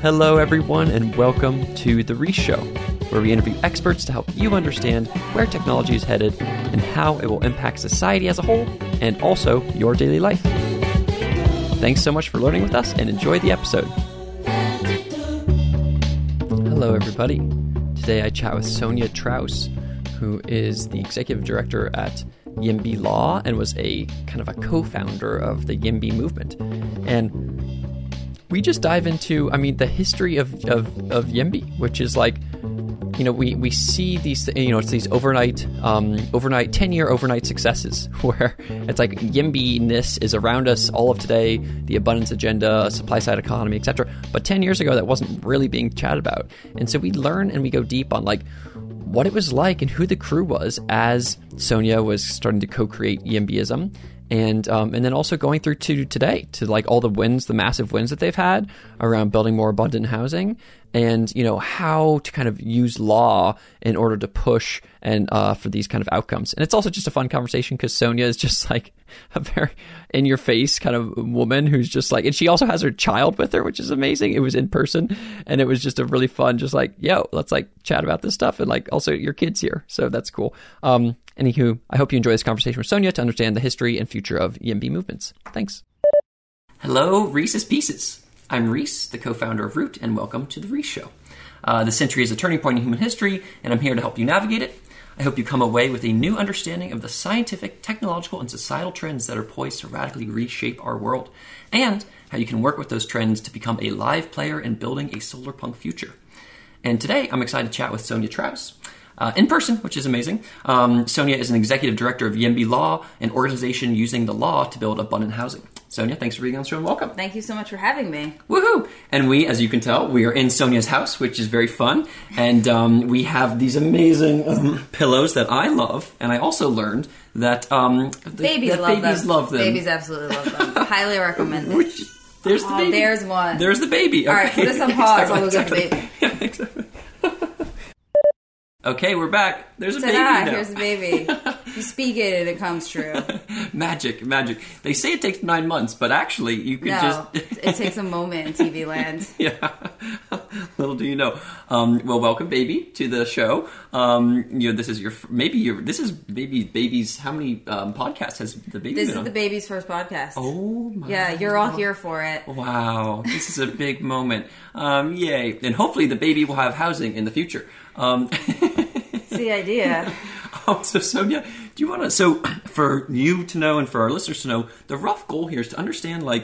Hello, everyone, and welcome to The Rhys Show, where we interview experts to help you understand where technology is headed and how it will impact society as a whole and also your daily life. Thanks so much for learning with us and enjoy the episode. Hello, everybody. Today I chat with Sonja Trauss, who is the executive director at YIMBY Law and was a kind of a co-founder of the YIMBY movement. And we just dive into, the history of YIMBY, which is like, we see these, it's these overnight 10-year overnight successes where it's like YIMBY-ness is around us all of today, the abundance agenda, supply-side economy, etc. But 10 years ago, that wasn't really being chatted about. And so we learn and we go deep on like what it was like and who the crew was as Sonja was starting to co-create YIMBYism. And then also going through to today, to like all the wins, the massive wins that they've had around building more abundant housing and, how to kind of use law in order to push and for these kind of outcomes. And it's also just a fun conversation because Sonja is just like a very in-your-face kind of woman who's just like, and she also has her child with her, which is amazing. It was in person and it was just a really fun, just like, yo, let's like chat about this stuff and like also your kid's here. So that's cool. Anywho, I hope you enjoy this conversation with Sonja to understand the history and future of YIMBY movements. Thanks. Hello, Rhys's Pieces. I'm Rhys, the co-founder of Root, and welcome to The Rhys Show. This century is a turning point in human history, and I'm here to help you navigate it. I hope you come away with a new understanding of the scientific, technological, and societal trends that are poised to radically reshape our world, and how you can work with those trends to become a live player in building a solar punk future. And today, I'm excited to chat with Sonja Trauss. In person, which is amazing. Sonja is an executive director of YIMBY Law, an organization using the law to build abundant housing. Sonja, thanks for being on the show and welcome. Thank you so much for having me. Woohoo! And we, as you can tell, we are in Sonja's house, which is very fun. And we have these amazing pillows that I love. And I also learned that babies love them. Babies absolutely love them. Highly recommend them. There's the baby. There's one. There's the baby. Okay. All right, put us on pause while we go to the baby. Yeah, exactly. Okay, we're back. There's a baby now. Here's a baby. You speak it and it comes true. Magic. They say it takes 9 months, but actually you could it takes a moment in TV land. Yeah. Little do you know. Well, welcome, baby, to the show. This is baby's, how many podcasts has the baby been on? This is the baby's first podcast. Oh, my God. Yeah, you're all here for it. Wow. This is a big moment. Yay. And hopefully the baby will have housing in the future. It's the idea. So Sonja, do you want to? So for you to know and for our listeners to know, the rough goal here is to understand, why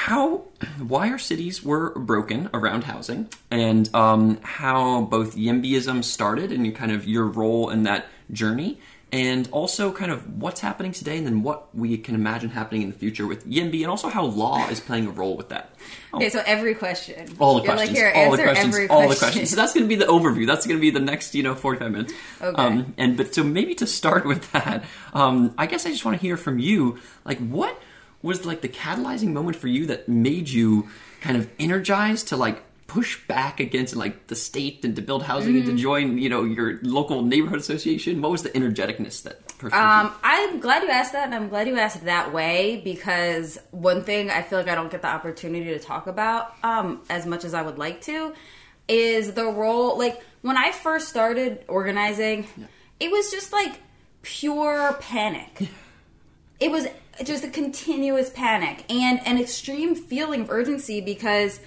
our cities were broken around housing, and how both YIMBYism started and your role in that journey, and also kind of what's happening today, and then what we can imagine happening in the future with YIMBY, and also how law is playing a role with that. Oh. Okay, so every question. All the questions. So that's going to be the overview. That's going to be the next, 45 minutes. Okay. So maybe to start with that, I guess I just want to hear from you, what was, the catalyzing moment for you that made you kind of energized to, push back against, the state and to build housing and to join, your local neighborhood association? What was the energeticness that pursued you? I'm glad you asked that, and I'm glad you asked that way, because one thing I feel like I don't get the opportunity to talk about as much as I would like to is the role. When I first started organizing, it was just, pure panic. Yeah. It was just a continuous panic and an extreme feeling of urgency because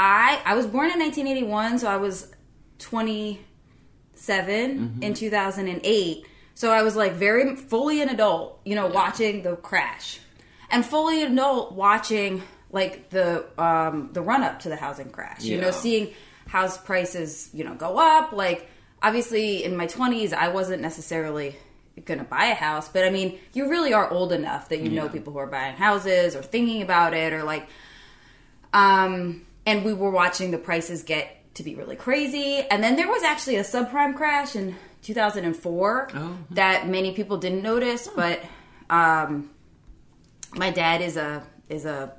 I was born in 1981, so I was 27 in 2008. So I was very fully an adult, watching the crash, and fully an adult watching the run up to the housing crash. Yeah. Seeing house prices go up. Obviously, in my 20s, I wasn't necessarily going to buy a house, but you really are old enough that know people who are buying houses or thinking about it or and we were watching the prices get to be really crazy. And then there was actually a subprime crash in 2004 that many people didn't notice. But my dad is a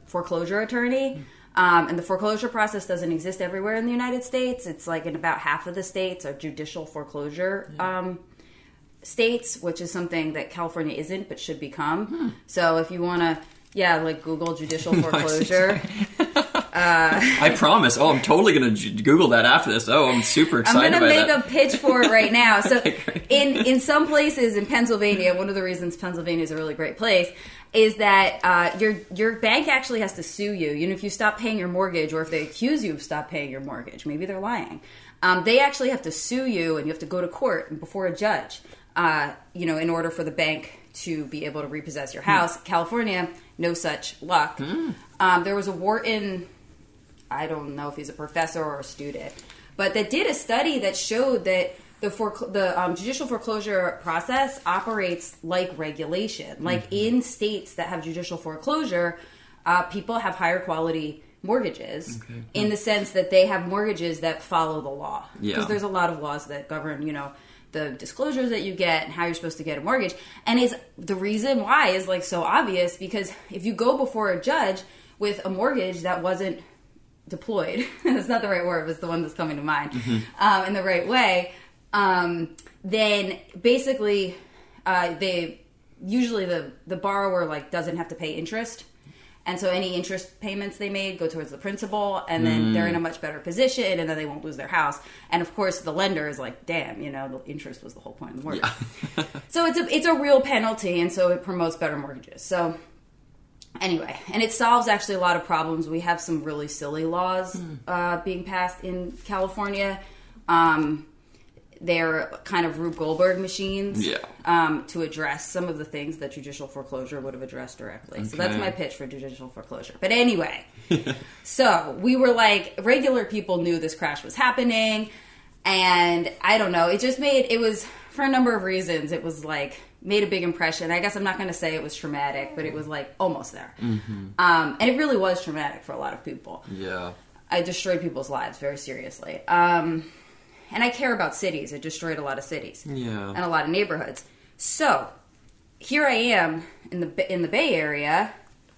foreclosure attorney. And the foreclosure process doesn't exist everywhere in the United States. It's in about half of the states are judicial foreclosure states, which is something that California isn't but should become. So if you want to, Google judicial foreclosure. I promise. Oh, I'm totally going to Google that after this. Oh, I'm super excited about that. I'm going to make a pitch for it right now. So in some places in Pennsylvania, one of the reasons Pennsylvania is a really great place is that your bank actually has to sue you. You know, if you stop paying your mortgage or if they accuse you of stop paying your mortgage, maybe they're lying. They actually have to sue you, and you have to go to court and before a judge, in order for the bank to be able to repossess your house. California, no such luck. There was a Wharton, I don't know if he's a professor or a student, but that did a study that showed that the judicial foreclosure process operates like regulation. Like in states that have judicial foreclosure, people have higher quality mortgages in the sense that they have mortgages that follow the law. Because there's a lot of laws that govern, the disclosures that you get and how you're supposed to get a mortgage. And it's the reason why is like so obvious, because if you go before a judge with a mortgage that wasn't deployed, that's not the right word, but it's the one that's coming to mind, in the right way, then basically the borrower like doesn't have to pay interest. And so any interest payments they made go towards the principal, and then they're in a much better position, and then they won't lose their house. And of course, the lender is like, "Damn, the interest was the whole point of the mortgage." Yeah. So it's a real penalty, and so it promotes better mortgages. So anyway, and it solves actually a lot of problems. We have some really silly laws being passed in California. They're kind of Rube Goldberg machines to address some of the things that judicial foreclosure would have addressed directly. Okay. So that's my pitch for judicial foreclosure. But anyway, so we were like, regular people knew this crash was happening. And I don't know, it was for a number of reasons, it was like made a big impression. I guess I'm not going to say it was traumatic, but it was like almost there. And it really was traumatic for a lot of people. Yeah. It destroyed people's lives very seriously. And I care about cities. It destroyed a lot of cities and a lot of neighborhoods. So here I am in the Bay Area.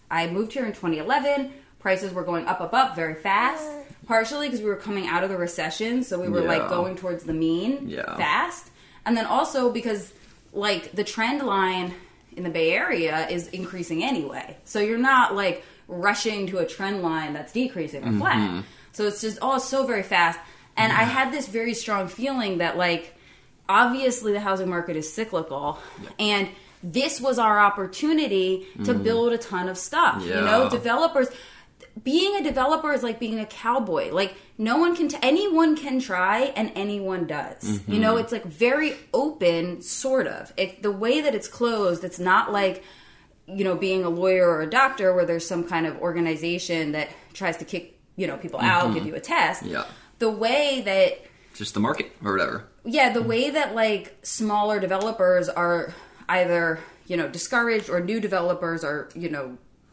I moved here in 2011. Prices were going up, very fast. Partially because we were coming out of the recession, so we were like going towards the mean fast. And then also because like the trend line in the Bay Area is increasing anyway. So you're not like rushing to a trend line that's decreasing or flat. So it's just all so very fast. And I had this very strong feeling that, like, obviously the housing market is cyclical. And this was our opportunity to build a ton of stuff. Yeah. Developers, being a developer is like being a cowboy. Like, anyone can try and anyone does. It's like very open, sort of. The way that it's closed, it's not like, being a lawyer or a doctor where there's some kind of organization that tries to kick, people out, give you a test. Yeah. The way that... Just the market or whatever. Yeah, the way that like smaller developers are either, discouraged or new developers are,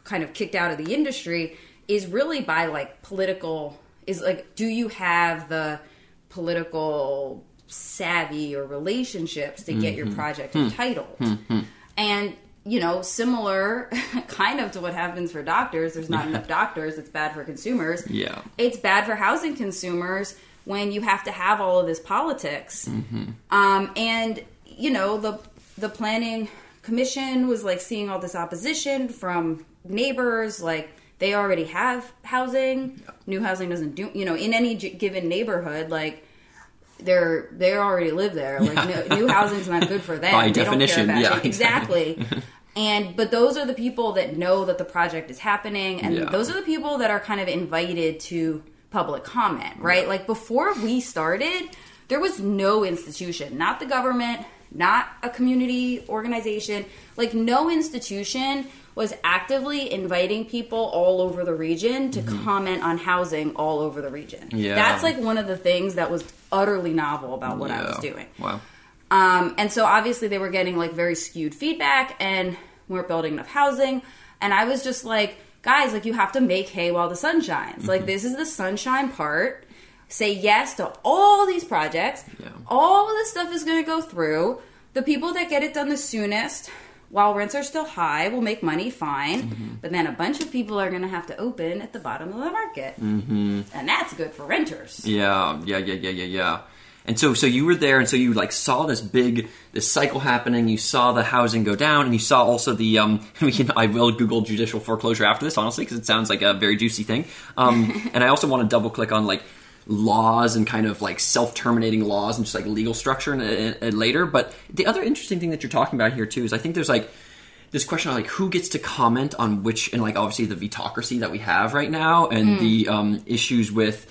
kind of kicked out of the industry is really by like political... Is like, do you have the political savvy or relationships to get your project entitled? And, similar kind of to what happens for doctors. There's not enough doctors. It's bad for consumers. Yeah. It's bad for housing consumers when you have to have all of this politics. And, the planning commission was like seeing all this opposition from neighbors. Like they already have housing. Yeah. New housing doesn't do, in any given neighborhood, like they already live there. Like new housing's not good for them. By they definition, don't care about it. Exactly. But those are the people that know that the project is happening, and those are the people that are kind of invited to public comment, right? Like before we started, there was no institution, not the government, not a community organization, like no institution was actively inviting people all over the region to comment on housing all over the region. Yeah. That's like one of the things that was utterly novel about what I was doing. Wow. And so obviously they were getting like very skewed feedback, and we weren't building enough housing. And I was just like, guys, like you have to make hay while the sun shines. Like this is the sunshine part. Say yes to all these projects. Yeah. All of this stuff is going to go through. The people that get it done the soonest, while rents are still high, will make money, fine. But then a bunch of people are going to have to open at the bottom of the market. And that's good for renters. Yeah. And so you were there, and so you like saw this cycle happening. You saw the housing go down, and you saw also the I will Google judicial foreclosure after this, honestly, because it sounds like a very juicy thing. And I also want to double click on like laws and kind of like self-terminating laws and just like legal structure and later. But the other interesting thing that you're talking about here too is I think there's like this question of like who gets to comment on which, and like obviously the vetocracy that we have right now and the issues with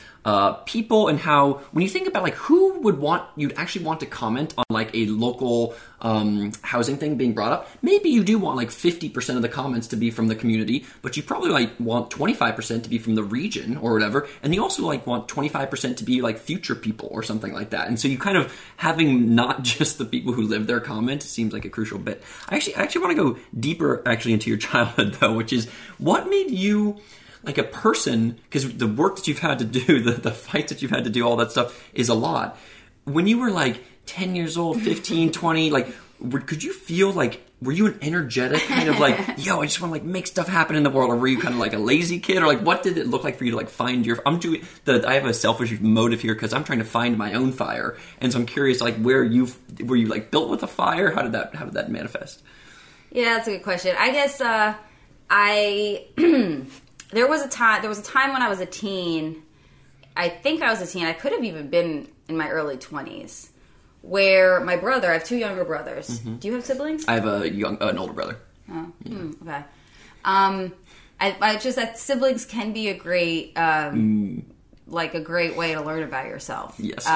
people, and how when you think about like who would you'd actually want to comment on like a local housing thing being brought up, maybe you do want like 50% of the comments to be from the community, but you probably like want 25% to be from the region or whatever, and you also like want 25% to be like future people or something like that. And so you kind of having not just the people who live there comment seems like a crucial bit. I actually want to go deeper actually into your childhood though, which is what made you like a person, because the work that you've had to do, the fights that you've had to do, all that stuff is a lot. When you were like 10 years old, 15, 20, like could you feel like, were you an energetic kind of like, yo, I just want to like make stuff happen in the world? Or were you kind of like a lazy kid? Or like what did it look like for you to like find your, I have a selfish motive here because I'm trying to find my own fire. And so I'm curious like were you like built with a fire? How did that manifest? Yeah, that's a good question. I guess There was a time when I was a teen, I could have even been in my early 20s, where my brother, I have two younger brothers. Mm-hmm. Do you have siblings? I have an older brother. Oh, yeah. Okay. I just that siblings can be a great, like a great way to learn about yourself. Yes.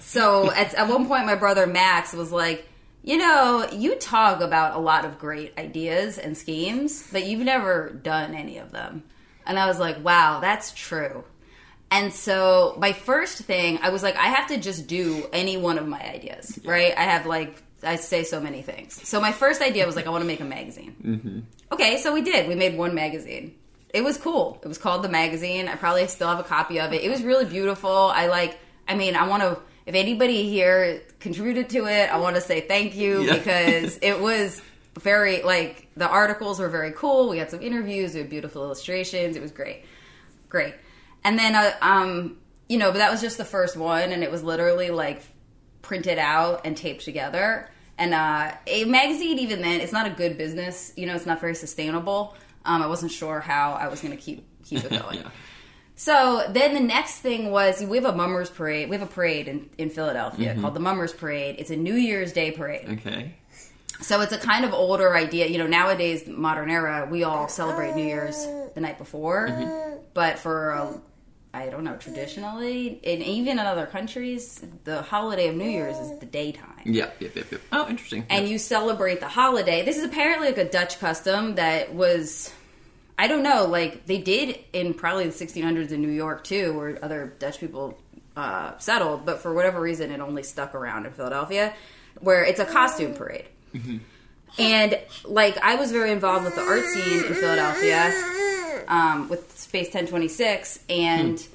So at one point my brother Max was like, you know, you talk about a lot of great ideas and schemes, but you've never done any of them. And I was like, wow, that's true. And so my first thing, I was like, I have to just do any one of my ideas, right? I have like, I say so many things. So my first idea was like, I want to make a magazine. Mm-hmm. Okay, so we did. We made one magazine. It was cool. It was called The Magazine. I probably still have a copy of it. It was really beautiful. If anybody here contributed to it, I want to say thank you because it was very, like, the articles were very cool. We had some interviews. We had beautiful illustrations. It was great. Great. And then, but that was just the first one, and it was literally, like, printed out and taped together. And a magazine, even then, it's not a good business. You know, it's not very sustainable. I wasn't sure how I was going to keep it going. Yeah. So then the next thing was we have a Mummers Parade. We have a parade in Philadelphia called the Mummers Parade. It's a New Year's Day parade. Okay. So it's a kind of older idea. You know, nowadays, modern era, we all celebrate New Year's the night before. Mm-hmm. But for, traditionally, and even in other countries, the holiday of New Year's is the daytime. Yeah. Yep. Oh, interesting. And you celebrate the holiday. This is apparently like a Dutch custom that was... I don't know, like, they did in probably the 1600s in New York, too, where other Dutch people settled, but for whatever reason, it only stuck around in Philadelphia, where it's a costume parade. Mm-hmm. And, like, I was very involved with the art scene in Philadelphia, with Space 1026, and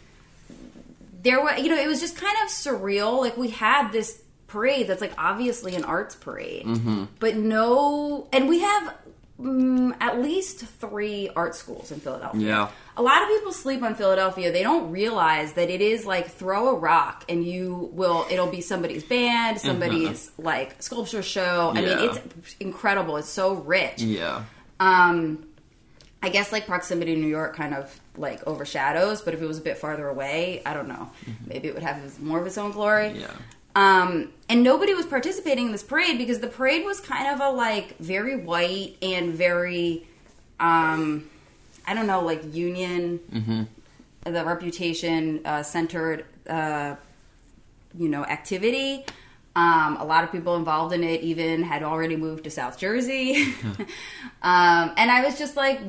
there was, it was just kind of surreal. Like, we had this parade that's, like, obviously an arts parade, but no... And we have... at least 3 art schools in Philadelphia. Yeah. A lot of people sleep on Philadelphia. They don't realize that it is like throw a rock and it'll be somebody's band, somebody's like sculpture show. Yeah. I mean, it's incredible. It's so rich. Yeah. I guess like proximity to New York kind of like overshadows, but if it was a bit farther away, I don't know. Maybe it would have more of its own glory. Yeah. And nobody was participating in this parade because the parade was kind of a, like, very white and very, union, the reputation, centered, activity. A lot of people involved in it even had already moved to South Jersey. And I was just like,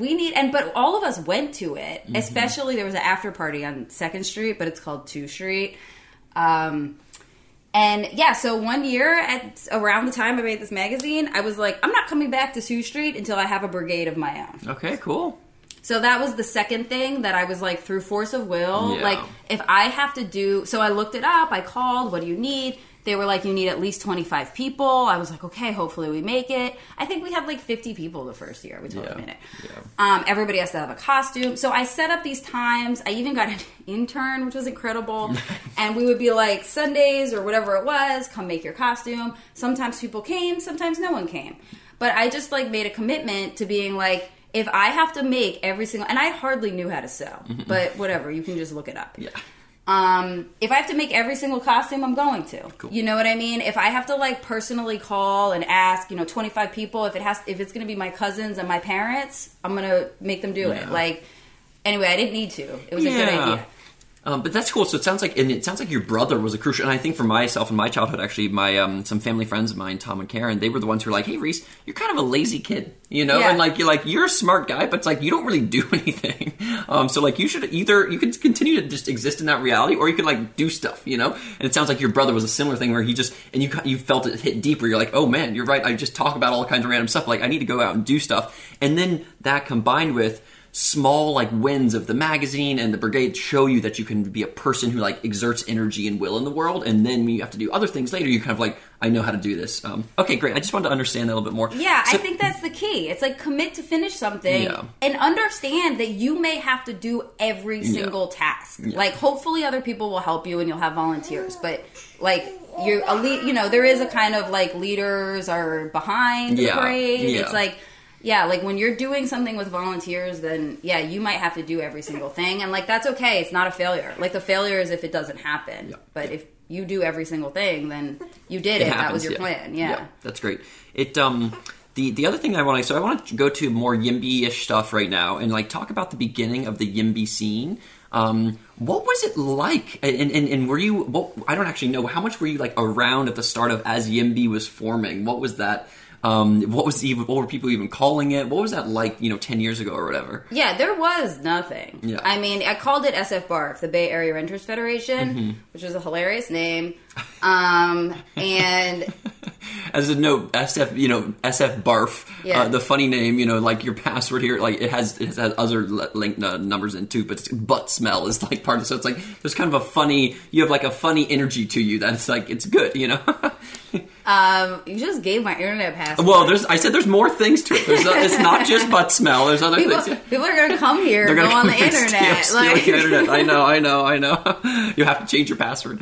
but all of us went to it, especially there was an after party on 2nd Street, but it's called 2 Street. And yeah, so one year around the time I made this magazine, I was like, I'm not coming back to Sioux Street until I have a brigade of my own. Okay, cool. So that was the second thing that I was like, through force of will, like if I have to do, so I looked it up, I called, what do you need? They were like, you need at least 25 people. I was like, okay, hopefully we make it. I think we had like 50 people the first year. We took a minute. Yeah. Everybody has to have a costume. So I set up these times. I even got an intern, which was incredible. And we would be like, Sundays or whatever it was, come make your costume. Sometimes people came, sometimes no one came. But I just like made a commitment to being like, if I have to make every single... And I hardly knew how to sew. But whatever. You can just look it up. Yeah. If I have to make every single costume, I'm going to. Cool. You know what I mean? If I have to, like, personally call and ask, you know, 25 people, if it's going to be my cousins and my parents, I'm going to make them do it. Like, anyway, I didn't need to. It was a good idea. But that's cool. So it sounds like, and it sounds like your brother was a crucial. And I think for myself in my childhood, actually, my some family friends of mine, Tom and Karen, they were the ones who were like, "Hey, Rhys, you're kind of a lazy kid, you know, and you're a smart guy, but it's like you don't really do anything. So like you should either you can continue to just exist in that reality, or you can like do stuff, you know." And it sounds like your brother was a similar thing where he just and you felt it hit deeper. You're like, "Oh man, you're right. I just talk about all kinds of random stuff. Like I need to go out and do stuff." And then that combined with small like wins of the magazine and the brigade show you that you can be a person who like exerts energy and will in the world, and then when you have to do other things later, you're kind of like, I know how to do this. Okay, great. I just wanted to understand that a little bit more. Yeah, so, I think that's the key. It's like commit to finish something and understand that you may have to do every single task. Yeah. Like hopefully other people will help you and you'll have volunteers, but like you're a you know, there is a kind of like leaders are behind the parade. Yeah. It's like like when you're doing something with volunteers, then, you might have to do every single thing. And, like, that's okay. It's not a failure. Like, the failure is if it doesn't happen. Yeah. But if you do every single thing, then you did it. Happens, that was your plan. Yeah. That's great. It, the other thing I want to go to more YIMBY-ish stuff right now and, like, talk about the beginning of the YIMBY scene. What was it like? And were you, I don't actually know, how much were you, like, around at the start of as YIMBY was forming? What was that? What were people even calling it? What was that like, you know, 10 years ago or whatever? Yeah, there was nothing. Yeah. I mean, I called it SF BARF, the Bay Area Renters Federation, which was a hilarious name. And... As a note, SF, you know, SF BARF, the funny name, you know, like your password here, like it has other numbers in too, but it's butt smell is like part of it. So it's like, there's kind of a funny, you have like a funny energy to you that it's like, it's good, you know? You just gave my internet password. Well, I said there's more things to it. It's not just butt smell. There's other things. People are going to come here and go on the internet. Steal your internet. I know. You have to change your password.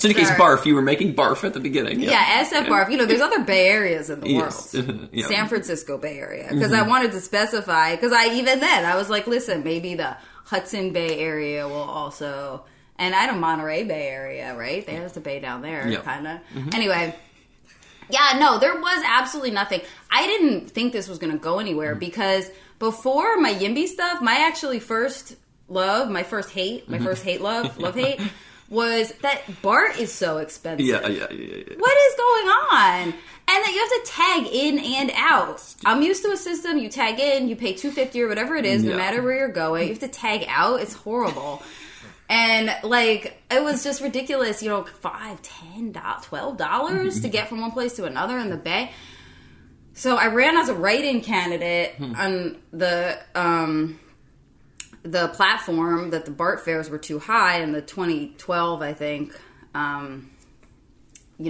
So in case BARF, you were making BARF at the beginning. Yeah, SF BARF. You know, there's other Bay Areas in the world. Yeah. San Francisco Bay Area. Because I wanted to specify, because I was like, listen, maybe the Hudson Bay Area will also... And I don't Monterey Bay Area, right? There's the bay down there, kind of. Mm-hmm. Anyway, there was absolutely nothing. I didn't think this was going to go anywhere because before my YIMBY stuff, my first hate, love hate, was that BART is so expensive. Yeah. What is going on? And that you have to tag in and out. I'm used to a system, you tag in, you pay $250 or whatever it is, no matter where you're going. You have to tag out. It's horrible. And, like, it was just ridiculous, you know, $5, $10, $12 to get from one place to another in the Bay. So I ran as a write-in candidate on the platform that the BART fares were too high in the 2012, I think, you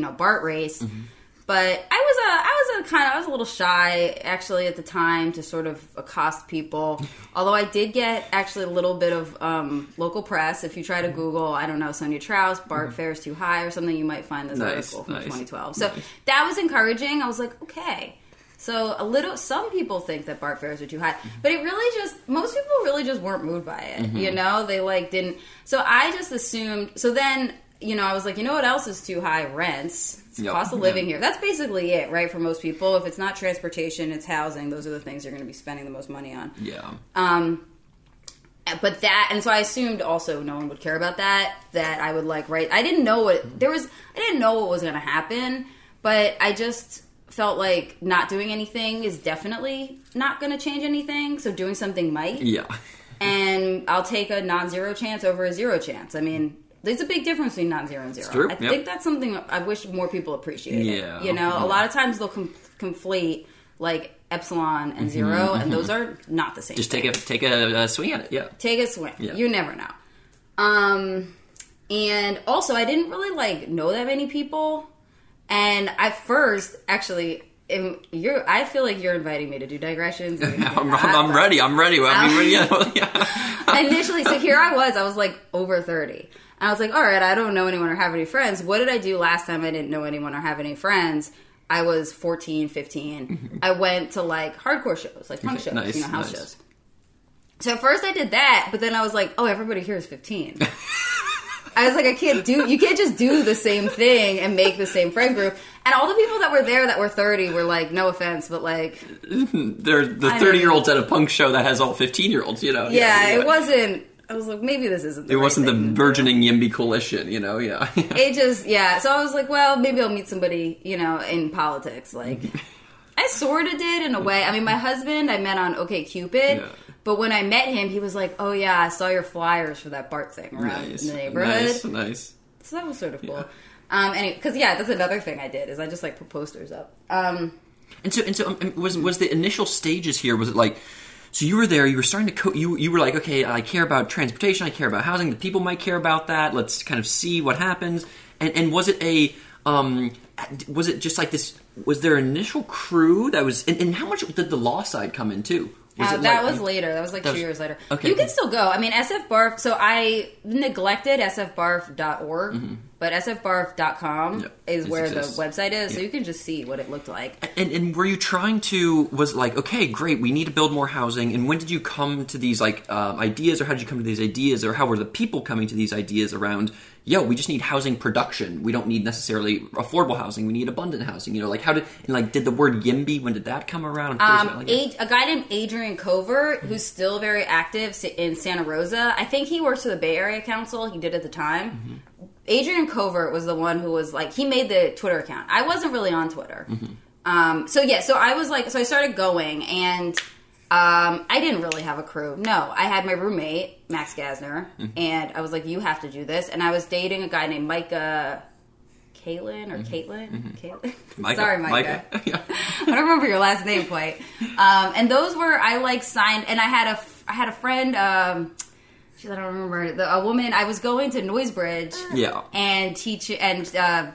know, BART race. But I was a little shy actually at the time to sort of accost people. Although I did get actually a little bit of local press. If you try to Google, I don't know, Sonja Trauss, BART fares too high or something, you might find this article from 2012. So that was encouraging. I was like, okay. So some people think that BART fares are too high, but most people really just weren't moved by it. You know, they like didn't. So I just assumed. So then, you know, I was like, you know what else is too high? Rents. Cost of living here. That's basically it, right, for most people. If it's not transportation, it's housing. Those are the things you're going to be spending the most money on. Yeah. But that... And so I assumed also no one would care about that I would, like, write... I didn't know what was going to happen, but I just felt like not doing anything is definitely not going to change anything, so doing something might. Yeah. And I'll take a non-zero chance over a zero chance. I mean... There's a big difference between non-zero and zero. It's true. I think that's something I wish more people appreciated. Yeah. You know, a lot of times they'll conflate, like, epsilon and zero, and those are not the same thing. Just take a swing at it. Take a swing. Yeah. You never know. And also, I didn't really, like, know that many people. And at first, actually, I feel like you're inviting me to do digressions. I'm ready. Initially, so here I was like over 30. And I was like, all right, I don't know anyone or have any friends. What did I do last time I didn't know anyone or have any friends? I was 14, 15. Mm-hmm. I went to, like, hardcore shows, like punk shows, nice, you know, house shows. So at first I did that, but then I was like, oh, everybody here is 15. I was like, you can't just do the same thing and make the same friend group. And all the people that were there that were 30 were like, no offense, but like... They're the 30-year-olds at a punk show that has all 15-year-olds, you know? Yeah, it wasn't... I was like, maybe this isn't the right thing. It wasn't the burgeoning YIMBY coalition, you know? Yeah. It just... Yeah. So I was like, well, maybe I'll meet somebody, you know, in politics. Like, I sort of did in a way. I mean, my husband I met on OkCupid. Yeah. But when I met him, he was like, oh, yeah, I saw your flyers for that BART thing around in the neighborhood. Nice. So that was sort of cool. Yeah. Anyway, because, that's another thing I did, is I just, like, put posters up. And so was the initial stages here, was it like... So you were there, you were starting to, you were like, okay, I care about transportation, I care about housing, the people might care about that, let's kind of see what happens. And was it a, was it just like this, was there an initial crew that was, and how much did the law side come in too? That was 2 years later. Okay. You can still go. I mean, SF BARF, so I neglected sfbarf.org, mm-hmm. but sfbarf.com is where the website is, so you can just see what it looked like. And were you trying to, was like, okay, great, we need to build more housing, and when did you come to these like ideas, or how did you come to these ideas, or how were the people coming to these ideas around, we just need housing production, we don't need necessarily affordable housing, we need abundant housing, you know, like how did, and like did the word YIMBY, when did that come around? A guy named Adrian Covert, who's still very active in Santa Rosa, I think he works for the Bay Area Council, he did at the time, mm-hmm. Adrian Covert was the one who was like, he made the Twitter account. I wasn't really on Twitter. Mm-hmm. So I was like, so I started going and I didn't really have a crew. No, I had my roommate, Max Gasner, mm-hmm. and I was like, you have to do this. And I was dating a guy named Micah Caitlin or mm-hmm. Caitlin? Mm-hmm. Caitlin? Micah. Sorry, Micah. Yeah. I don't remember your last name quite. And those were, I like signed, and I had a friend, I don't remember. A woman, I was going to Noisebridge and teach, and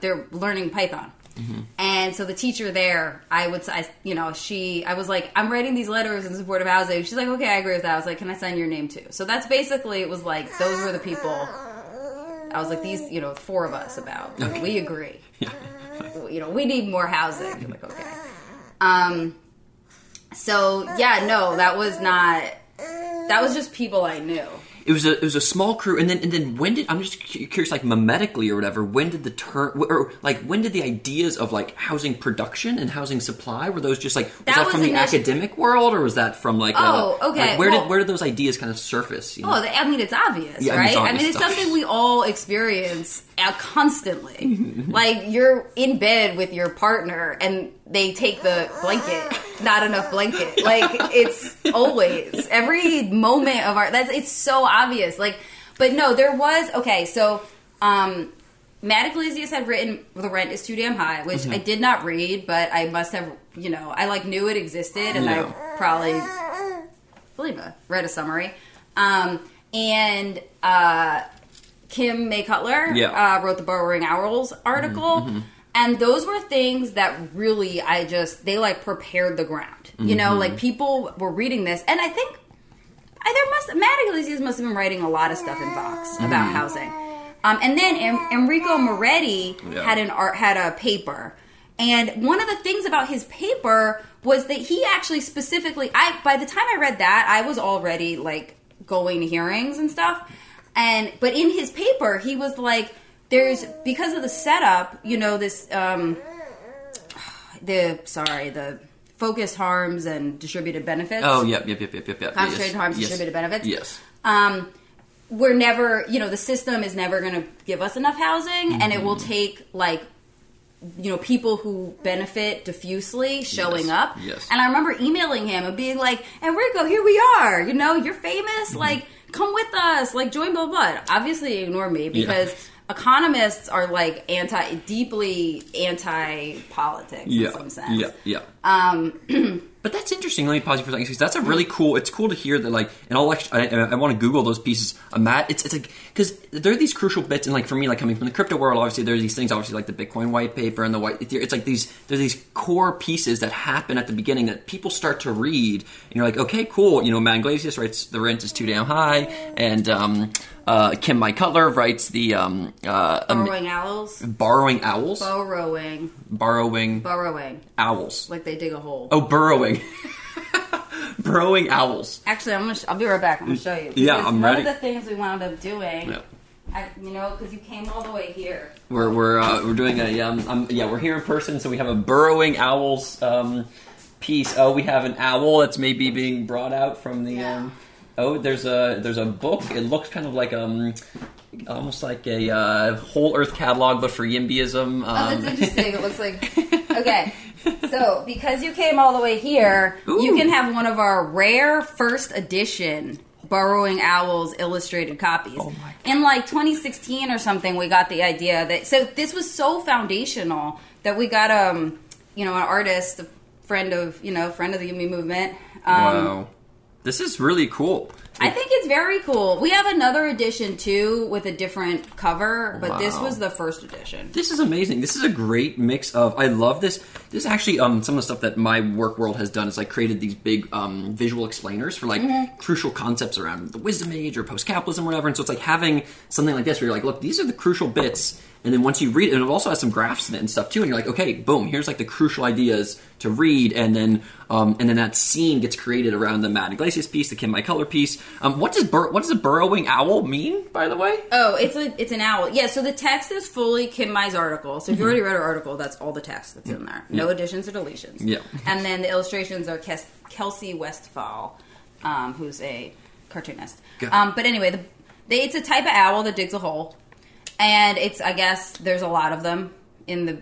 they're learning Python. Mm-hmm. And so the teacher there, I was like, I'm writing these letters in support of housing. She's like, okay, I agree with that. I was like, can I sign your name too? So that's basically, it was like, those were the people. I was like, these, you know, four of us about. Okay. We agree. Yeah. You know, we need more housing. You're like, okay. That was not, that was just people I knew. It was a small crew, and then when did, I'm just curious, like memetically or whatever, when did the term, or like when did the ideas of like housing production and housing supply, were those just like, was that from the academic world, or was that from like, like where did those ideas kind of surface? You know? It's obvious, right? It's something we all experience constantly. Like you're in bed with your partner and they take the blanket, not enough blanket. Like it's always, every moment of our, it's so obvious. Like, but no, there was, okay, so Matt Yglesias had written The Rent is Too Damn High, which mm-hmm. I did not read, but I must have, you know, I like knew it existed and I probably read a summary. Kim-Mai Cutler wrote the Borrowing Owls article. Mm-hmm. And those were things that really they like prepared the ground. Mm-hmm. You know, like people were reading this. And I think Matt Yglesias must have been writing a lot of stuff in Vox about housing. And then Enrico Moretti had a paper. And one of the things about his paper was that he actually specifically, by the time I read that, I was already like going to hearings and stuff. But in his paper, he was like, because of the setup, you know, this, the focused harms and distributed benefits. Oh, yep. Concentrated harms, distributed benefits. Yes. We're never, you know, the system is never going to give us enough housing, mm-hmm. and it will take, like, you know, people who benefit diffusely showing up. Yes. And I remember emailing him and being like, Enrico, here we are, you know, you're famous, mm-hmm. like, come with us, like, join blah, blah. Obviously, ignore me because... Yeah. Economists are like deeply anti-politics in some sense. Yeah. But that's interesting. Let me pause you for a second, because that's a really cool. It's cool to hear that, like, and I'll actually, I want to Google those pieces. Matt, it's like, because there are these crucial bits, and like for me, like coming from the crypto world, obviously there's these things, obviously like the Bitcoin white paper and the white. It's like there's these core pieces that happen at the beginning that people start to read, and you're like, okay, cool. You know, Matt Yglesias writes the rent is too damn high, and Kim-Mai Cutler writes the Burrowing Owls. Like they dig a hole. Oh, burrowing. Burrowing owls. Actually, I'll be right back. I'm going to show you. Yeah, because I'm ready. One of the things we wound up doing, because you came all the way here. We're doing a, we're here in person, so we have a burrowing owls piece. Oh, we have an owl that's maybe being brought out from the... Yeah. There's a book. It looks kind of like almost like a whole Earth catalog, but for YIMBYism. Oh, that's interesting. It looks like okay. So because you came all the way here, you can have one of our rare first edition Burrowing Owls illustrated copies. Oh my God. In like 2016 or something, we got the idea that. So this was so foundational that we got an artist, a friend of the YIMBY movement. Wow. This is really cool. I think it's very cool. We have another edition, too, with a different cover, but This was the first edition. This is amazing. This is a great mix of... I love this. This is actually some of the stuff that my work world has done. It's like created these big visual explainers for like crucial concepts around the wisdom age or post-capitalism or whatever. And so it's like having something like this where you're like, look, these are the crucial bits. And then once you read it, and it also has some graphs in it and stuff too, and you're like, okay, boom, here's like the crucial ideas to read, and then that scene gets created around the Matt Yglesias piece, the Kim-Mai Cutler piece. What does a burrowing owl mean, by the way? Oh, it's an owl. Yeah, so the text is fully Kim-Mai's article. So if you already read her article, that's all the text that's in there. No additions or deletions. Yeah. And then the illustrations are Kelsey Westfall, who's a cartoonist. But anyway, it's a type of owl that digs a hole. And it's, I guess, there's a lot of them in the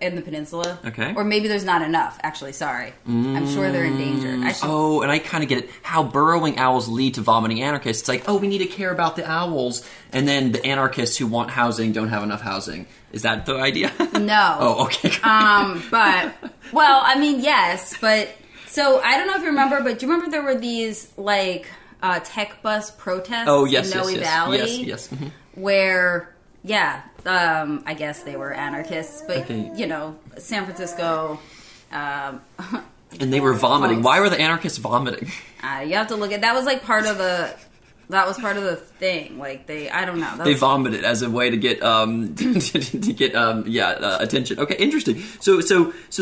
peninsula. Okay. Or maybe there's not enough, actually. Sorry. I'm sure they're endangered. Oh, and I kind of get it. How burrowing owls lead to vomiting anarchists. It's like, oh, we need to care about the owls. And then the anarchists who want housing don't have enough housing. Is that the idea? No. Oh, okay. Yes. But, so, I don't know if you remember, but do you remember there were these, like, tech bus protests in Noe Valley? Yes. Mm-hmm. Where... Yeah, I guess they were anarchists, but, San Francisco. And they were vomiting. Why were the anarchists vomiting? You have to look at... That was part of the thing. Like, I don't know. They vomited as a way to get, attention. Okay, interesting. So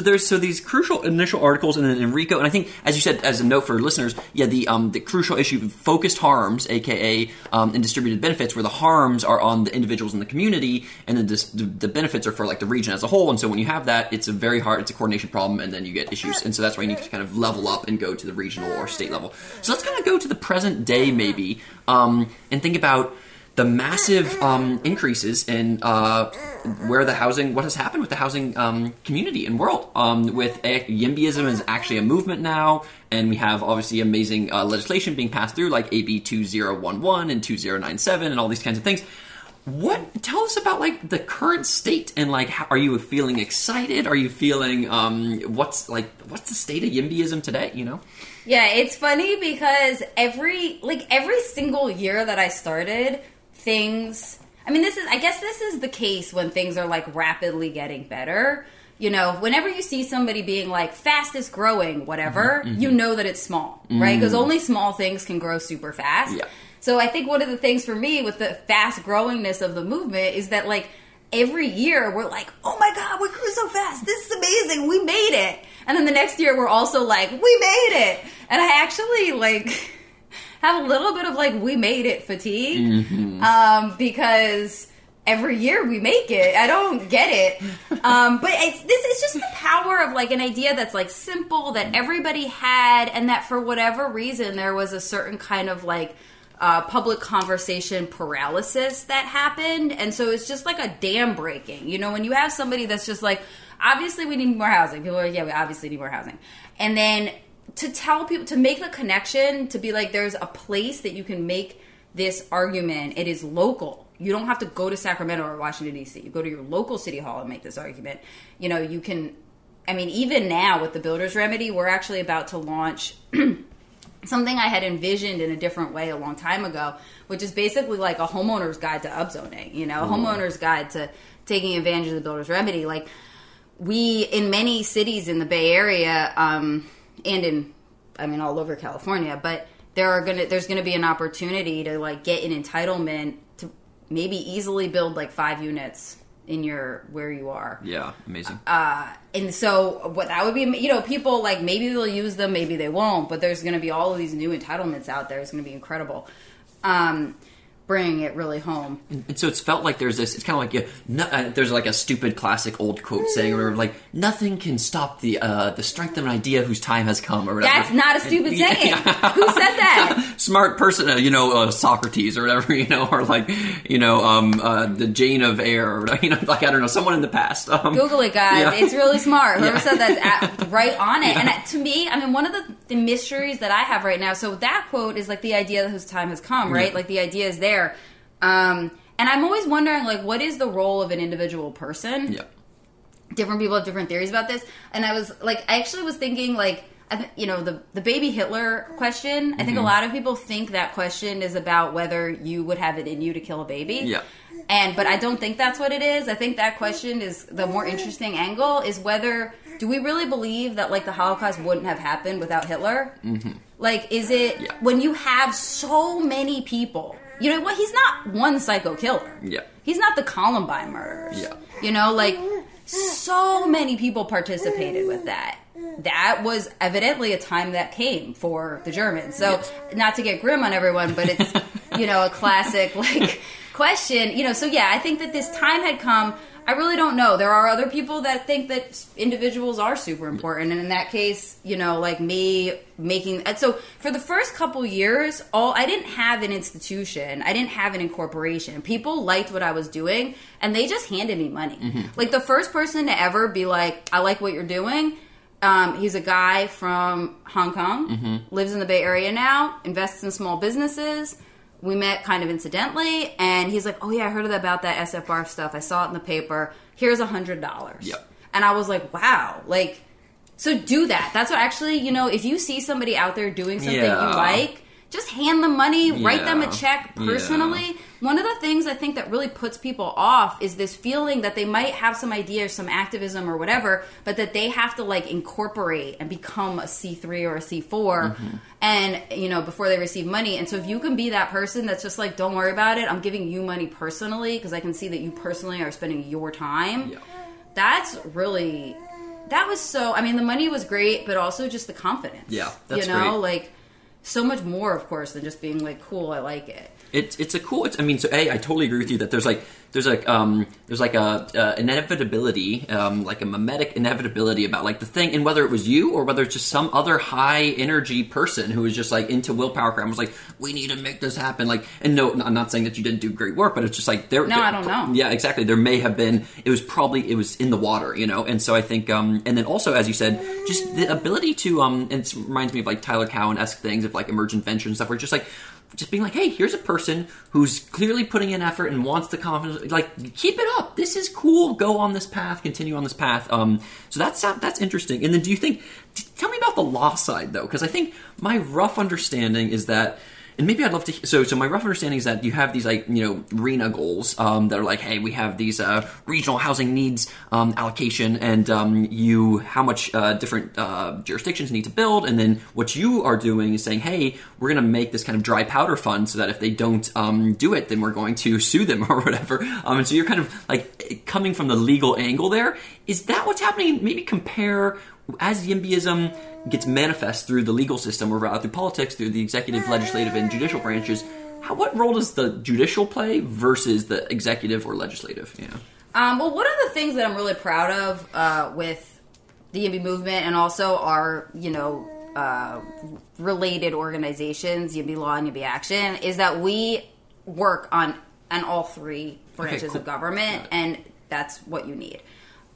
there's these crucial initial articles, and then Enrico, and I think, as you said, as a note for listeners, the crucial issue, focused harms, aka and distributed benefits, where the harms are on the individuals in the community, and then the benefits are for like the region as a whole. And so when you have that, it's a coordination problem, and then you get issues. And so that's why you need to kind of level up and go to the regional or state level. So let's kind of go to the present day, maybe. And think about the massive increases in what has happened with the housing community and world. With YIMBYism is actually a movement now, and we have obviously amazing legislation being passed through, like AB2011 and 2097, and all these kinds of things. Tell us about like the current state and like how, are you feeling excited? Are you feeling what's the state of YIMBYism today? Yeah, it's funny because every single year that I started, things. I mean, this is the case when things are like rapidly getting better. Whenever you see somebody being like fastest growing, whatever, you know that it's small, right? Because only small things can grow super fast. Yeah. So I think one of the things for me with the fast growingness of the movement is that like every year we're like, oh my God, we grew so fast. This is amazing. We made it. And then the next year we're also like, we made it. And I actually like have a little bit of like, we made it fatigue because every year we make it. I don't get it. But it's just the power of like an idea that's like simple that everybody had and that for whatever reason there was a certain kind of like public conversation paralysis that happened. And so it's just like a dam breaking. When you have somebody that's just like, obviously we need more housing. People are like, yeah, we obviously need more housing. And then to tell people, to make the connection, to be like, there's a place that you can make this argument. It is local. You don't have to go to Sacramento or Washington, D.C. You go to your local city hall and make this argument. You can I mean, even now with the Builder's Remedy, we're actually about to launch something I had envisioned in a different way a long time ago, which is basically like a homeowner's guide to upzoning, you know, a homeowner's guide to taking advantage of the Builder's Remedy. Like, we, in many cities in the Bay Area, and in, I mean, all over California, but there's going to be an opportunity to, like, get an entitlement to maybe easily build, like, 5 units in where you are. Yeah, amazing. And so what that would be, you know, people, like, maybe they'll use them, maybe they won't, but there's going to be all of these new entitlements out there. It's going to be incredible. Bringing it really home. And so it's felt like there's this, it's kind of like, there's like a stupid classic old quote saying, or like, nothing can stop the strength of an idea whose time has come, or whatever. That's not a stupid saying. Yeah. Who said that? Smart person, Socrates or whatever, or like, the Jane of Air, or, like, I don't know, someone in the past. Google it, guys. Yeah. It's really smart. Whoever said that's right on it. Yeah. And to me, I mean, one of the mysteries that I have right now, so that quote is like the idea whose time has come, right? Yeah. Like, the idea is there. And I'm always wondering, like, what is the role of an individual person? Yeah. Different people have different theories about this. And I was, like, I actually was thinking, like, the baby Hitler question. Mm-hmm. I think a lot of people think that question is about whether you would have it in you to kill a baby. Yeah. But I don't think that's what it is. I think that question is the more interesting angle is whether, do we really believe that, like, the Holocaust wouldn't have happened without Hitler? Mm-hmm. Like, is it, when you have so many people... You know what? He's not one psycho killer. Yeah. He's not the Columbine murderers. Yeah. So many people participated with that. That was evidently a time that came for the Germans. So, not to get grim on everyone, but it's, a classic, like, question. So, yeah, I think that this time had come. I really don't know. There are other people that think that individuals are super important. And in that case, like me making... So for the first couple years, I didn't have an institution. I didn't have an incorporation. People liked what I was doing, and they just handed me money. Mm-hmm. Like, the first person to ever be like, I like what you're doing... he's a guy from Hong Kong, lives in the Bay Area now, invests in small businesses... We met kind of incidentally, and he's like, oh, yeah, I heard about that SF BARF stuff. I saw it in the paper. Here's $100. Yep. And I was like, wow. Like, so do that. That's what actually, if you see somebody out there doing something you like, just hand them money, write them a check personally. Yeah. One of the things I think that really puts people off is this feeling that they might have some idea or some activism or whatever, but that they have to, like, incorporate and become a C3 or a C4 and, before they receive money. And so if you can be that person that's just like, don't worry about it, I'm giving you money personally because I can see that you personally are spending your time. Yeah. The money was great, but also just the confidence. Yeah, that's great. Like, so much more, of course, than just being like, cool, I like it. I totally agree with you that there's like a inevitability, like a mimetic inevitability about, like, the thing, and whether it was you or whether it's just some other high energy person who was just, like, into willpower crime, was like, we need to make this happen. Like, and no, I'm not saying that you didn't do great work, but it's just like there. No, I don't know. Yeah, exactly. There may have been. It was in the water, And so I think, and then also, as you said, just the ability to, and it reminds me of, like, Tyler Cowen-esque things of, like, emergent venture and stuff, where it's just like. Just being like, hey, here's a person who's clearly putting in effort and wants the confidence. Like, keep it up. This is cool. Go on this path. Continue on this path. So that's interesting. And then do you think – tell me about the law side, though, because I think my rough understanding is that – and maybe I'd love to. So my rough understanding is that you have these, like, RENA goals that are like, hey, we have these regional housing needs allocation, and how much different jurisdictions need to build, and then what you are doing is saying, hey, we're going to make this kind of dry powder fund so that if they don't do it, then we're going to sue them or whatever. And so you're kind of like coming from the legal angle there. Is that what's happening? Maybe compare. As YIMBYism gets manifest through the legal system or through politics, through the executive, legislative, and judicial branches, what role does the judicial play versus the executive or legislative? Well, one of the things that I'm really proud of with the YIMBY movement and also our, related organizations, YIMBY Law and YIMBY Action, is that we work on all three branches of government, and that's what you need.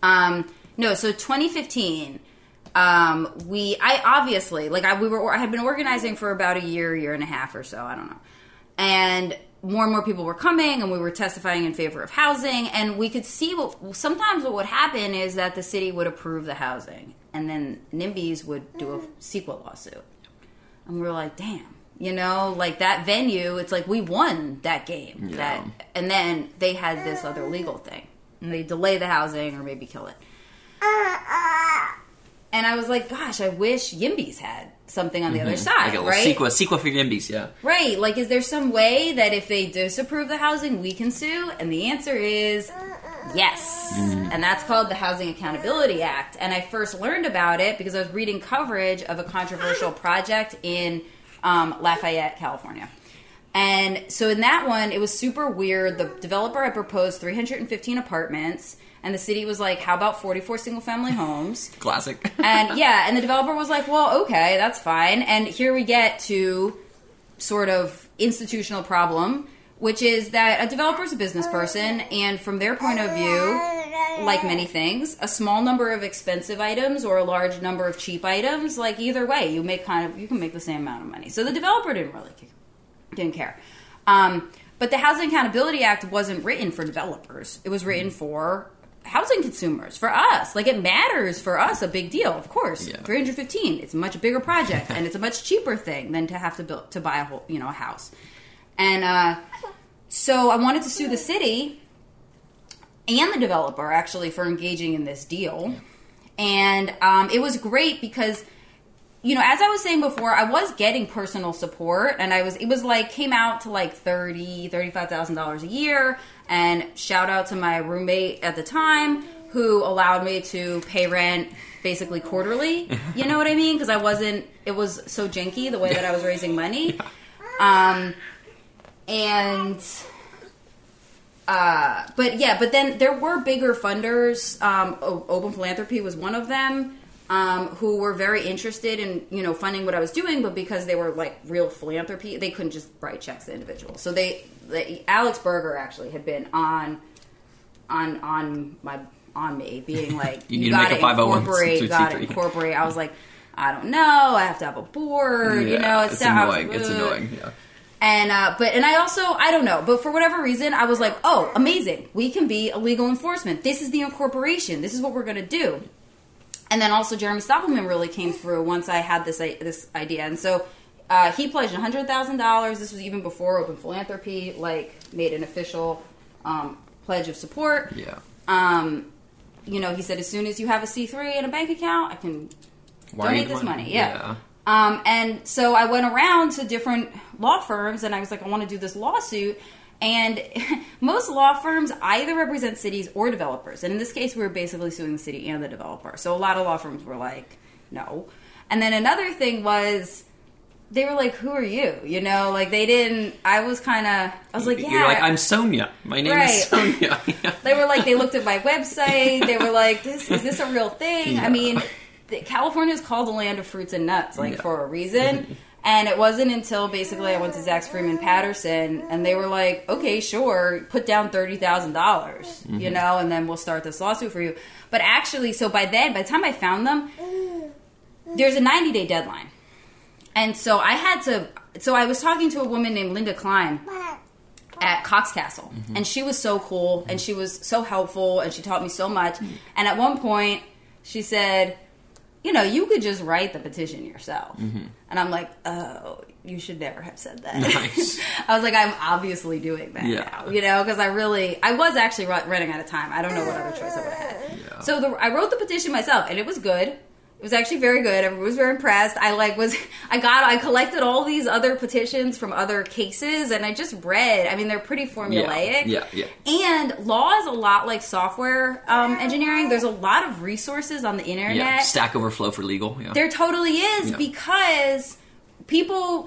So 2015... I had been organizing for about a year and a half or so, I don't know. And more people were coming, and we were testifying in favor of housing, and we could see sometimes what would happen is that the city would approve the housing, and then NIMBYs would do a CEQA lawsuit. And we were like, damn, you know, like that venue, it's like we won that game. Yeah. And then they had this other legal thing, and they delay the housing or maybe kill it. And I was like, gosh, I wish YIMBYs had something on the other side, like right? CEQA for YIMBYs, yeah. Right, like is there some way that if they disapprove the housing, we can sue? And the answer is yes. Mm-hmm. And that's called the Housing Accountability Act. And I first learned about it because I was reading coverage of a controversial project in Lafayette, California. And so in that one, it was super weird. The developer had proposed 315 apartments, and the city was like, how about 44 single-family homes? Classic. And yeah, and the developer was like, well, okay, that's fine. And here we get to sort of institutional problem, which is that a developer's a business person, and from their point of view, like many things, a small number of expensive items or a large number of cheap items, like either way, you can make the same amount of money. So the developer didn't care. But the Housing Accountability Act wasn't written for developers. It was written for housing consumers, for us. Like, it matters for us, a big deal, of course. Yeah. 315, it's a much bigger project, and it's a much cheaper thing than to have to buy a whole, a house. And so I wanted to sue the city and the developer, actually, for engaging in this deal. Yeah. And it was great because... as I was saying before, I was getting personal support, and came out to like $30,000, $35,000 a year, and shout out to my roommate at the time who allowed me to pay rent basically quarterly, you know what I mean? Because it was so janky the way that I was raising money. But then there were bigger funders, Open Philanthropy was one of them. Who were very interested in, funding what I was doing, but because they were like real philanthropy, they couldn't just write checks to individuals. So Alex Berger actually had been on me being like, you gotta incorporate, I was like, I don't know, I have to have a board, it's annoying, yeah. And, I don't know, but for whatever reason, I was like, oh, amazing. We can be a legal enforcement. This is the incorporation. This is what we're going to do. And then also Jeremy Stoppelman really came through once I had this idea. And so he pledged $100,000. This was even before Open Philanthropy, made an official pledge of support. Yeah. He said, as soon as you have a C3 and a bank account, I can donate this money. Yeah. And so I went around to different law firms, and I was like, I want to do this lawsuit. And most law firms either represent cities or developers. And in this case, we were basically suing the city and the developer. So a lot of law firms were like, no. And then another thing was, they were like, who are you? They didn't, yeah. You're like, I'm Sonja. My name is Sonja. They were like, they looked at my website. They were like, is this a real thing? Yeah. I mean, California is called the land of fruits and nuts, for a reason. And it wasn't until basically I went to Zach's Freeman Patterson, and they were like, okay, sure, put down $30,000, and then we'll start this lawsuit for you. But actually, so by the time I found them, there's a 90-day deadline. And so I was talking to a woman named Linda Klein at Cox Castle, and she was so cool, and she was so helpful, and she taught me so much. And at one point, she said... you could just write the petition yourself. Mm-hmm. And I'm like, oh, you should never have said that. Nice. I was like, I'm obviously doing that now, because I was actually running out of time. I don't know what other choice I would have had. Yeah. So I wrote the petition myself, and it was good. It was actually very good. Everyone was very impressed. I collected all these other petitions from other cases, and I just read. I mean, they're pretty formulaic. Yeah. And law is a lot like software engineering. There's a lot of resources on the internet. Yeah. Stack Overflow for legal. Yeah. There totally is because people,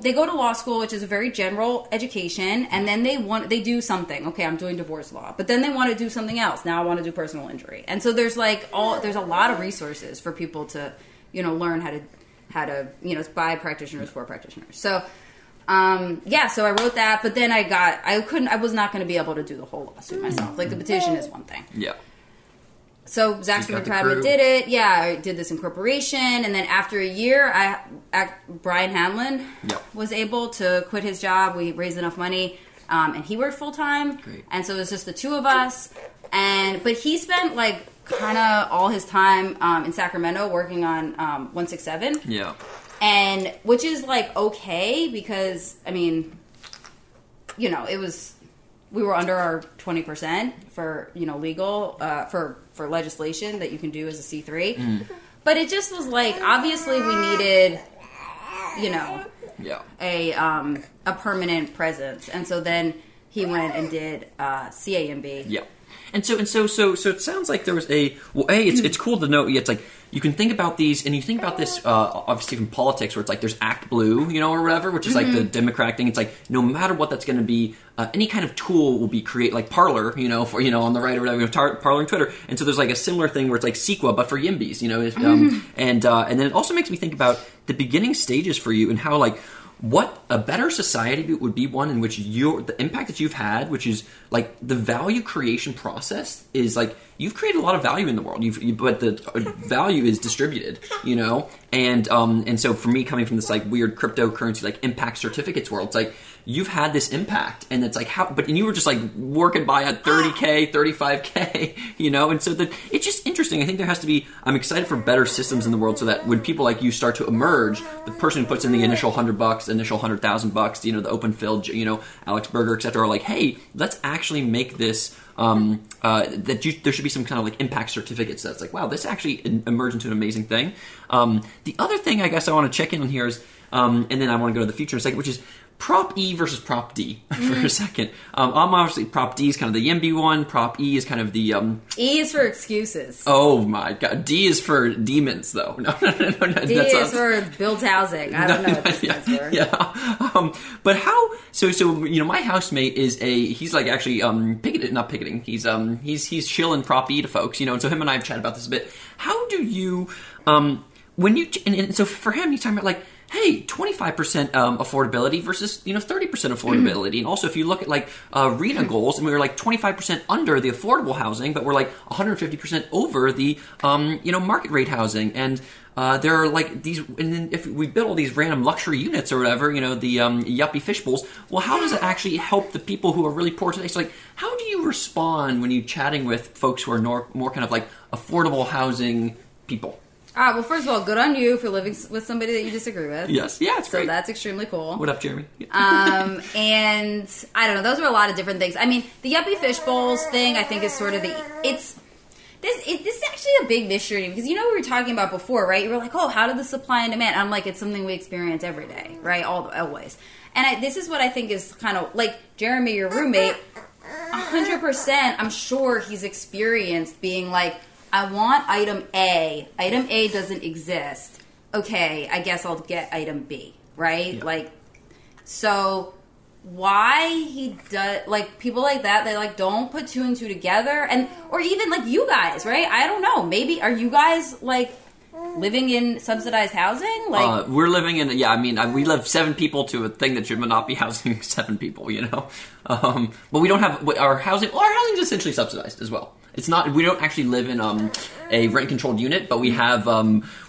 they go to law school, which is a very general education, and then they do something. Okay, I'm doing divorce law, but then they want to do something else. Now I want to do personal injury, and so there's there's a lot of resources for people to, learn how to by practitioners for practitioners. So, so I wrote that, but then I was not going to be able to do the whole lawsuit myself. Like the petition is one thing. Yeah. So Zach's from the crowd did it. Yeah, I did this incorporation. And then after a year, Brian Hanlon was able to quit his job. We raised enough money, and he worked full-time. Great. And so it was just the two of us. But he spent, like, kind of all his time in Sacramento working on 167. Yeah. And which is, like, okay because, I mean, you know, it was... We were under our 20% for, you know, legal, for legislation that you can do as a C3. Mm. But it just was like, obviously we needed, you know, a permanent presence. And so then he went and did CAMB. Yeah. And so it sounds like there was it's cool to know. It's like you can think about these, and you think about this obviously from politics, where it's like there's Act Blue, you know, or whatever, which is like the Democratic thing. It's like no matter what, that's going to be any kind of tool will be create like Parler, you know, for on the right or whatever, Parler and Twitter. And so there's like a similar thing where it's like CEQA, but for YIMBYs, you know. And then it also makes me think about the beginning stages for you and how like. What a better society would be one in which the impact that you've had, which is like the value creation process, is like you've created a lot of value in the world. But the value is distributed, you know. And so for me, coming from this like weird cryptocurrency like impact certificates world, it's like you've had this impact, and it's like how. But you were just like working by at 30K, 35K, you know. And so it's just interesting. I think there has to be. I'm excited for better systems in the world, so that when people like you start to emerge, the person who puts in the initial $100. Initial $100,000, you know, the open field, you know, Alex Berger, et cetera, are like, hey, let's actually make this there should be some kind of like impact certificates that's like, wow, this actually emerged into an amazing thing. The other thing I guess I want to check in on here is, and then I want to go to the future in a second, which is Prop E versus Prop D for a second. I'm obviously Prop D is kind of the YIMBY one. Prop E is kind of the E is for excuses. Oh my God! D is for demons, though. No. D is for built housing. I don't know what this stands for. Yeah. But how? So you know, my housemate is he's like actually not picketing. He's shilling Prop E to folks, you know. And so him and I have chatted about this a bit. How do you when you and so for him he's talking about like. Hey, 25% affordability versus 30% affordability, and also if you look at like RENA goals, and we were like 25% under the affordable housing, but we're like 150% over the market rate housing, and there are like these, and then if we build all these random luxury units or whatever, the yuppie fishbowls. Well, how does it actually help the people who are really poor today? So like, how do you respond when you're chatting with folks who are more kind of like affordable housing people? Well, first of all, good on you for living with somebody that you disagree with. Yes. Yeah, it's great. So that's extremely cool. What up, Jeremy? And I don't know. Those were a lot of different things. I mean, the yuppie fishbowls thing, I think, is sort of this is actually a big mystery because, we were talking about before, right? You were like, oh, how did the supply and demand? I'm like, it's something we experience every day, right? Always. And this is what I think is kind of like Jeremy, your roommate, 100%, I'm sure he's experienced being like, I want item A. Item A doesn't exist. Okay, I guess I'll get item B, right? Yeah. Like, so why he does, like, people like that, they, like, don't put two and two together. Or even, like, you guys, right? I don't know. Maybe, are you guys, like, living in subsidized housing? Like, we're living in, we live 7 people to a thing that should not be housing 7 people, But we don't have, our housing is essentially subsidized as well. It's not. We don't actually live in a rent-controlled unit, but we have.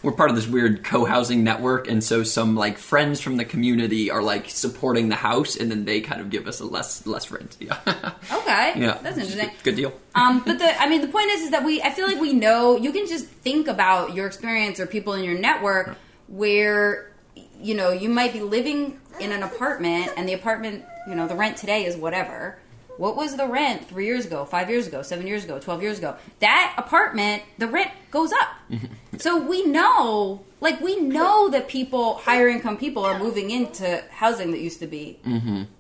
We're part of this weird co-housing network, and so some like friends from the community are like supporting the house, and then they kind of give us a less rent. Yeah. Okay. Yeah. That's interesting. Good deal. But the point is that I feel like we know. You can just think about your experience or people in your network where you might be living in an apartment, and the apartment the rent today is whatever. What was the rent 3 years ago, 5 years ago, 7 years ago, 12 years ago? That apartment, the rent goes up. So we know that people, higher income people, are moving into housing that used to be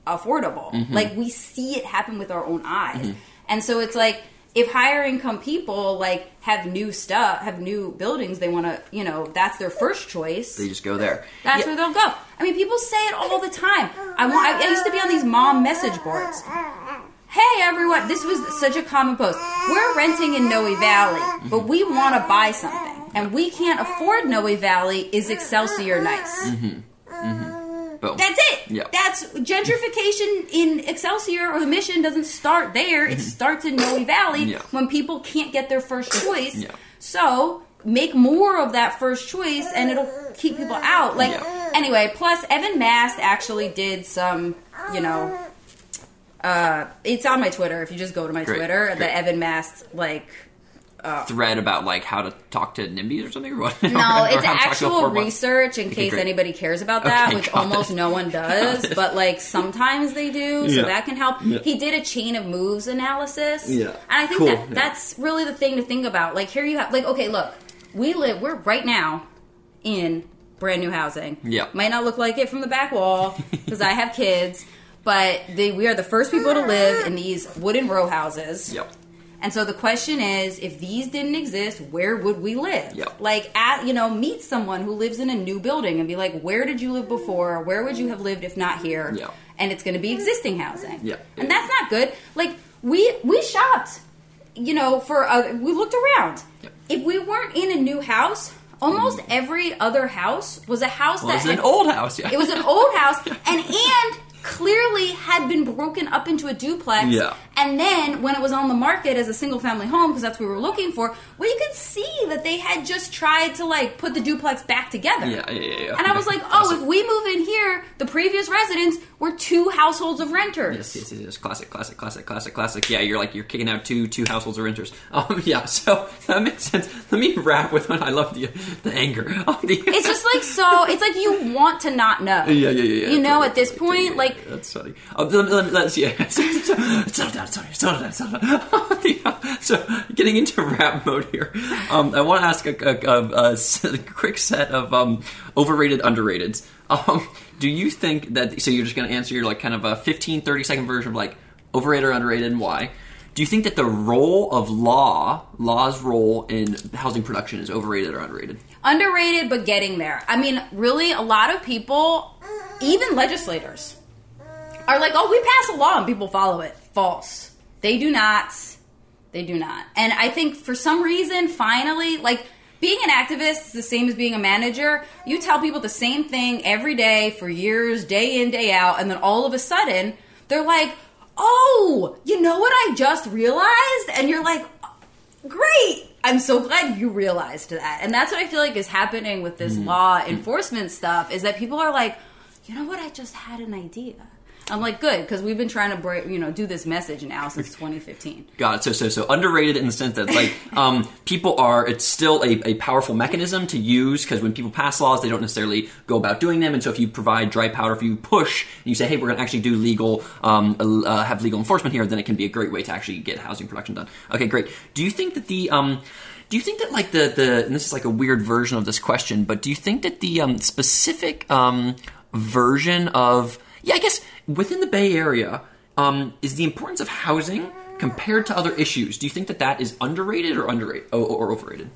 affordable. Like, we see it happen with our own eyes. And so it's like, if higher income people, like, have new stuff, have new buildings they want to, that's their first choice. They just go there. That's where they'll go. I mean, people say it all the time. I used to be on these mom message boards. Hey, everyone. This was such a common post. We're renting in Noe Valley, but we want to buy something. And we can't afford Noe Valley. Is Excelsior nice? Boom. That's it. Yep. That's gentrification in Excelsior or the Mission doesn't start there. It starts in Noe Valley when people can't get their first choice. So make more of that first choice and it'll keep people out. Like anyway, plus Evan Mast actually did some, you know, it's on my Twitter. If you just go to my Twitter, the Evan Mast like thread about like how to talk to NIMBYs or something or what? No, it's actual research in case anybody cares about that, which almost no one does, but like sometimes they do, so that can help. He did a chain of moves analysis. And I think that that's really the thing to think about. Like here you have, like, okay, look, we're right now in brand new housing. Might not look like it from the back wall because I have kids, but we are the first people to live in these wooden row houses. And so the question is, if these didn't exist, where would we live? Like, you know, meet someone who lives in a new building and be like, where did you live before? Where would you have lived if not here? And it's going to be existing housing. And that's not good. Like, we shopped, you know, for we looked around. If we weren't in a new house, almost every other house was a house that was an old house. It was an old house, and clearly had been broken up into a duplex. And then when it was on the market as a single family home, because that's what we were looking for, well, you could see that they had just tried to like put the duplex back together. And I was like, if we move in here, the previous residents were two households of renters. Yes. Classic. Yeah, you're like, you're kicking out two households of renters. So that makes sense. Let me wrap with one. I love the anger. It's just like, so, it's like you want to not know. Yeah. You know, at this point, like, that's funny. Sorry. So getting into rap mode here. I want to ask a quick set of overrated underrateds. Do you think that? So you're just going to answer your like kind of a 15, 30-second version of like overrated or underrated and why? Do you think that the role of law's role in housing production is overrated or underrated? Underrated, but getting there. I mean, really, a lot of people, even legislators, are like, oh, we pass a law and people follow it. False. They do not. And I think for some reason, finally, like being an activist is the same as being a manager. You tell people the same thing every day for years, day in, day out. And then all of a sudden they're like, oh, you know what I just realized? And you're like, great. I'm so glad you realized that. And that's what I feel like is happening with this law enforcement stuff is that people are like, you know what? I just had an idea. I'm like, good, because we've been trying to do this message now since 2015. Got it. So underrated in the sense that like people are, it's still a powerful mechanism to use because when people pass laws, they don't necessarily go about doing them. And so if you provide dry powder, if you push and you say, hey, we're going to actually do legal, have legal enforcement here, then it can be a great way to actually get housing production done. Okay, great. Do you think that the and this is like a weird version of this question, but do you think that the specific version of, yeah, I guess within the Bay Area, is the importance of housing compared to other issues? Do you think that is underrated or overrated?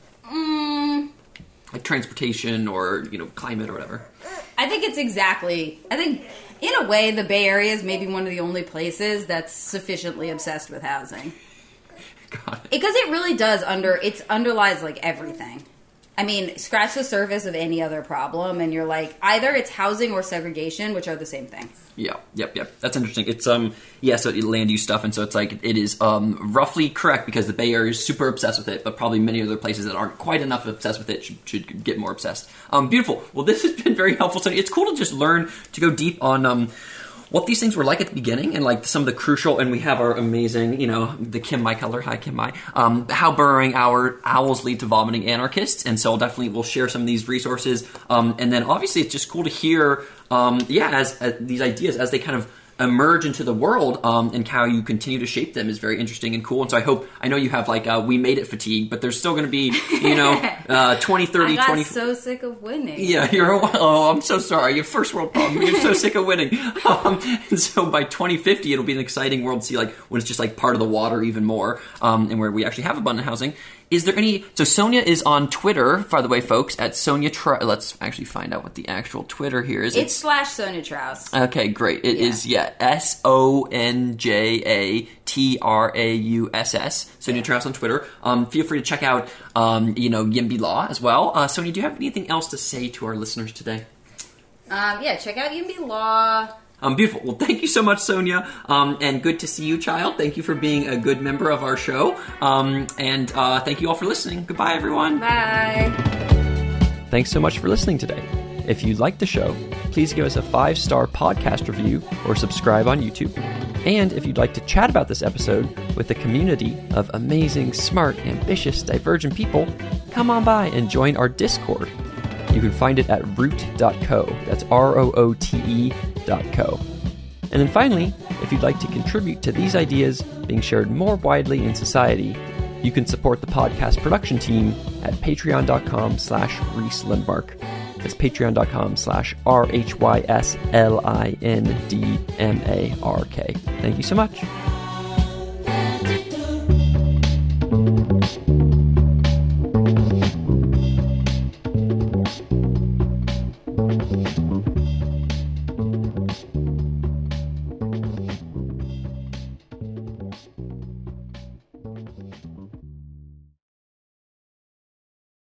Like transportation or, you know, climate or whatever. I think in a way the Bay Area is maybe one of the only places that's sufficiently obsessed with housing. Got it. Because it really does underlies like everything. I mean, scratch the surface of any other problem, and you're like, either it's housing or segregation, which are the same thing. Yeah, yep. That's interesting. It's, so land use stuff, and so it's like, it is roughly correct because the Bay Area is super obsessed with it, but probably many other places that aren't quite enough obsessed with it should get more obsessed. Beautiful. Well, this has been very helpful. So it's cool to just learn to go deep on what these things were like at the beginning and like some of the crucial, and we have our amazing, you know, the Kim-Mai Cutler. Hi, Kim-Mai. How burrowing our owls lead to vomiting anarchists. And so we'll share some of these resources. And then obviously it's just cool to hear, as these ideas, as they kind of emerge into the world, and how you continue to shape them is very interesting and cool. And so I know you have like we made it fatigue, but there's still going to be, 2030. I got so sick of winning. Yeah, you're a while. Oh, I'm so sorry. Your first world problem. You're so sick of winning. And so by 2050, it'll be an exciting world to see like when it's just like part of the water even more, and where we actually have abundant housing. Is there any? So Sonja is on Twitter, by the way, folks. At Sonja Trauss. Let's actually find out what the actual Twitter here is. It's /Sonja Trauss. Okay, great. It is SonjaTrauss. Sonja Trauss on Twitter. Feel free to check out, YIMBY Law as well. Sonja, do you have anything else to say to our listeners today? Yeah, check out YIMBY Law. Beautiful. Well, thank you so much, Sonja. And good to see you, child. Thank you for being a good member of our show. And thank you all for listening. Goodbye, everyone. Bye. Thanks so much for listening today. If you like the show, please give us a 5-star podcast review or subscribe on YouTube. And if you'd like to chat about this episode with a community of amazing, smart, ambitious, divergent people, come on by and join our Discord. You can find it at root.co. That's ROOTE.co. And then finally, if you'd like to contribute to these ideas being shared more widely in society, you can support the podcast production team at patreon.com/Rhys Lindmark. That's patreon.com/RHYSLINDMARK. Thank you so much.